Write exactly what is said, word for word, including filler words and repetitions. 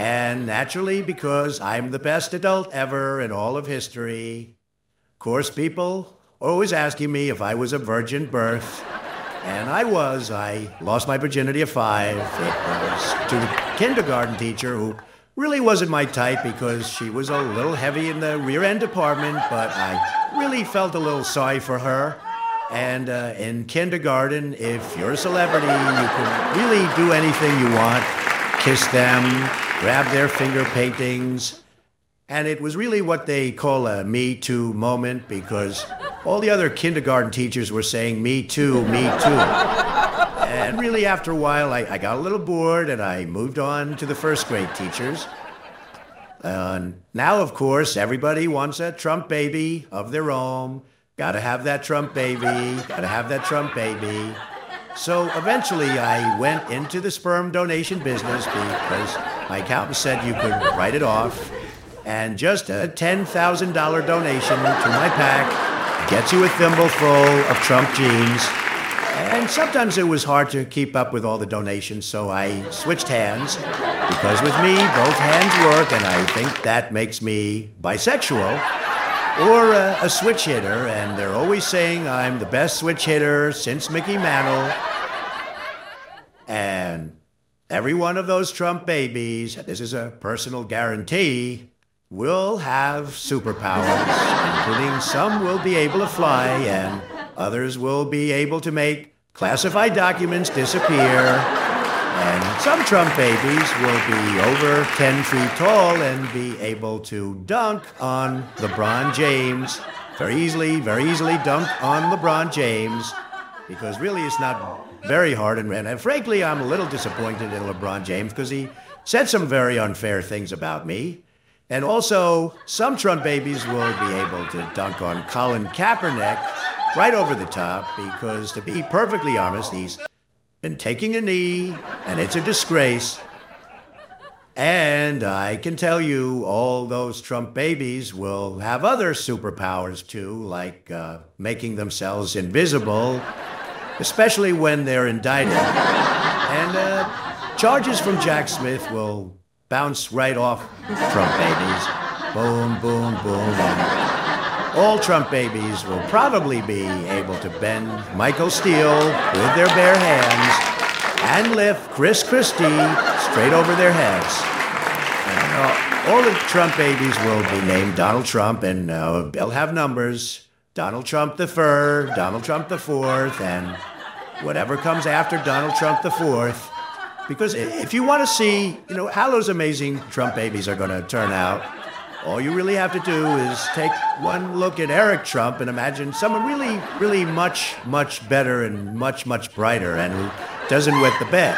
And naturally, because I'm the best adult ever in all of history, of course, people are always asking me if I was a virgin birth. And I was. I lost my virginity at five. It was to the kindergarten teacher, who really wasn't my type because she was a little heavy in the rear-end department, but I really felt a little sorry for her. And uh, in kindergarten, if you're a celebrity, you can really do anything you want. Kiss them, grab their finger paintings. And it was really what they call a Me Too moment, because all the other kindergarten teachers were saying, "Me too, me too." And really, after a while, I, I got a little bored, and I moved on to the first grade teachers. And uh, now, of course, everybody wants a Trump baby of their own. Gotta have that Trump baby, gotta have that Trump baby. So eventually I went into the sperm donation business because my accountant said you could write it off. And just a ten thousand dollars donation to my pack gets you a thimble full of Trump jeans. And sometimes it was hard to keep up with all the donations, so I switched hands. Because with me, both hands work, and I think that makes me bisexual. Or a, a switch hitter, and they're always saying I'm the best switch hitter since Mickey Mantle. And every one of those Trump babies, this is a personal guarantee, will have superpowers, including some will be able to fly, and others will be able to make classified documents disappear. And some Trump babies will be over ten feet tall and be able to dunk on LeBron James. Very easily, very easily dunk on LeBron James, because really it's not very hard. And, and frankly, I'm a little disappointed in LeBron James because he said some very unfair things about me. And also, some Trump babies will be able to dunk on Colin Kaepernick right over the top because, to be perfectly honest, he's been taking a knee, and it's a disgrace. And I can tell you all those Trump babies will have other superpowers too, like uh, making themselves invisible, especially when they're indicted. And uh, charges from Jack Smith will bounce right off Trump babies. Boom, boom, boom. And all Trump babies will probably be able to bend Michael Steele with their bare hands and lift Chris Christie straight over their heads. And, uh, all the Trump babies will be named Donald Trump, and uh, they'll have numbers. Donald Trump the First, Donald Trump the Fourth, and whatever comes after Donald Trump the Fourth. Because if you want to see, you know, how those amazing Trump babies are going to turn out, all you really have to do is take one look at Eric Trump and imagine someone really, really much, much better and much, much brighter and who doesn't wet the bed.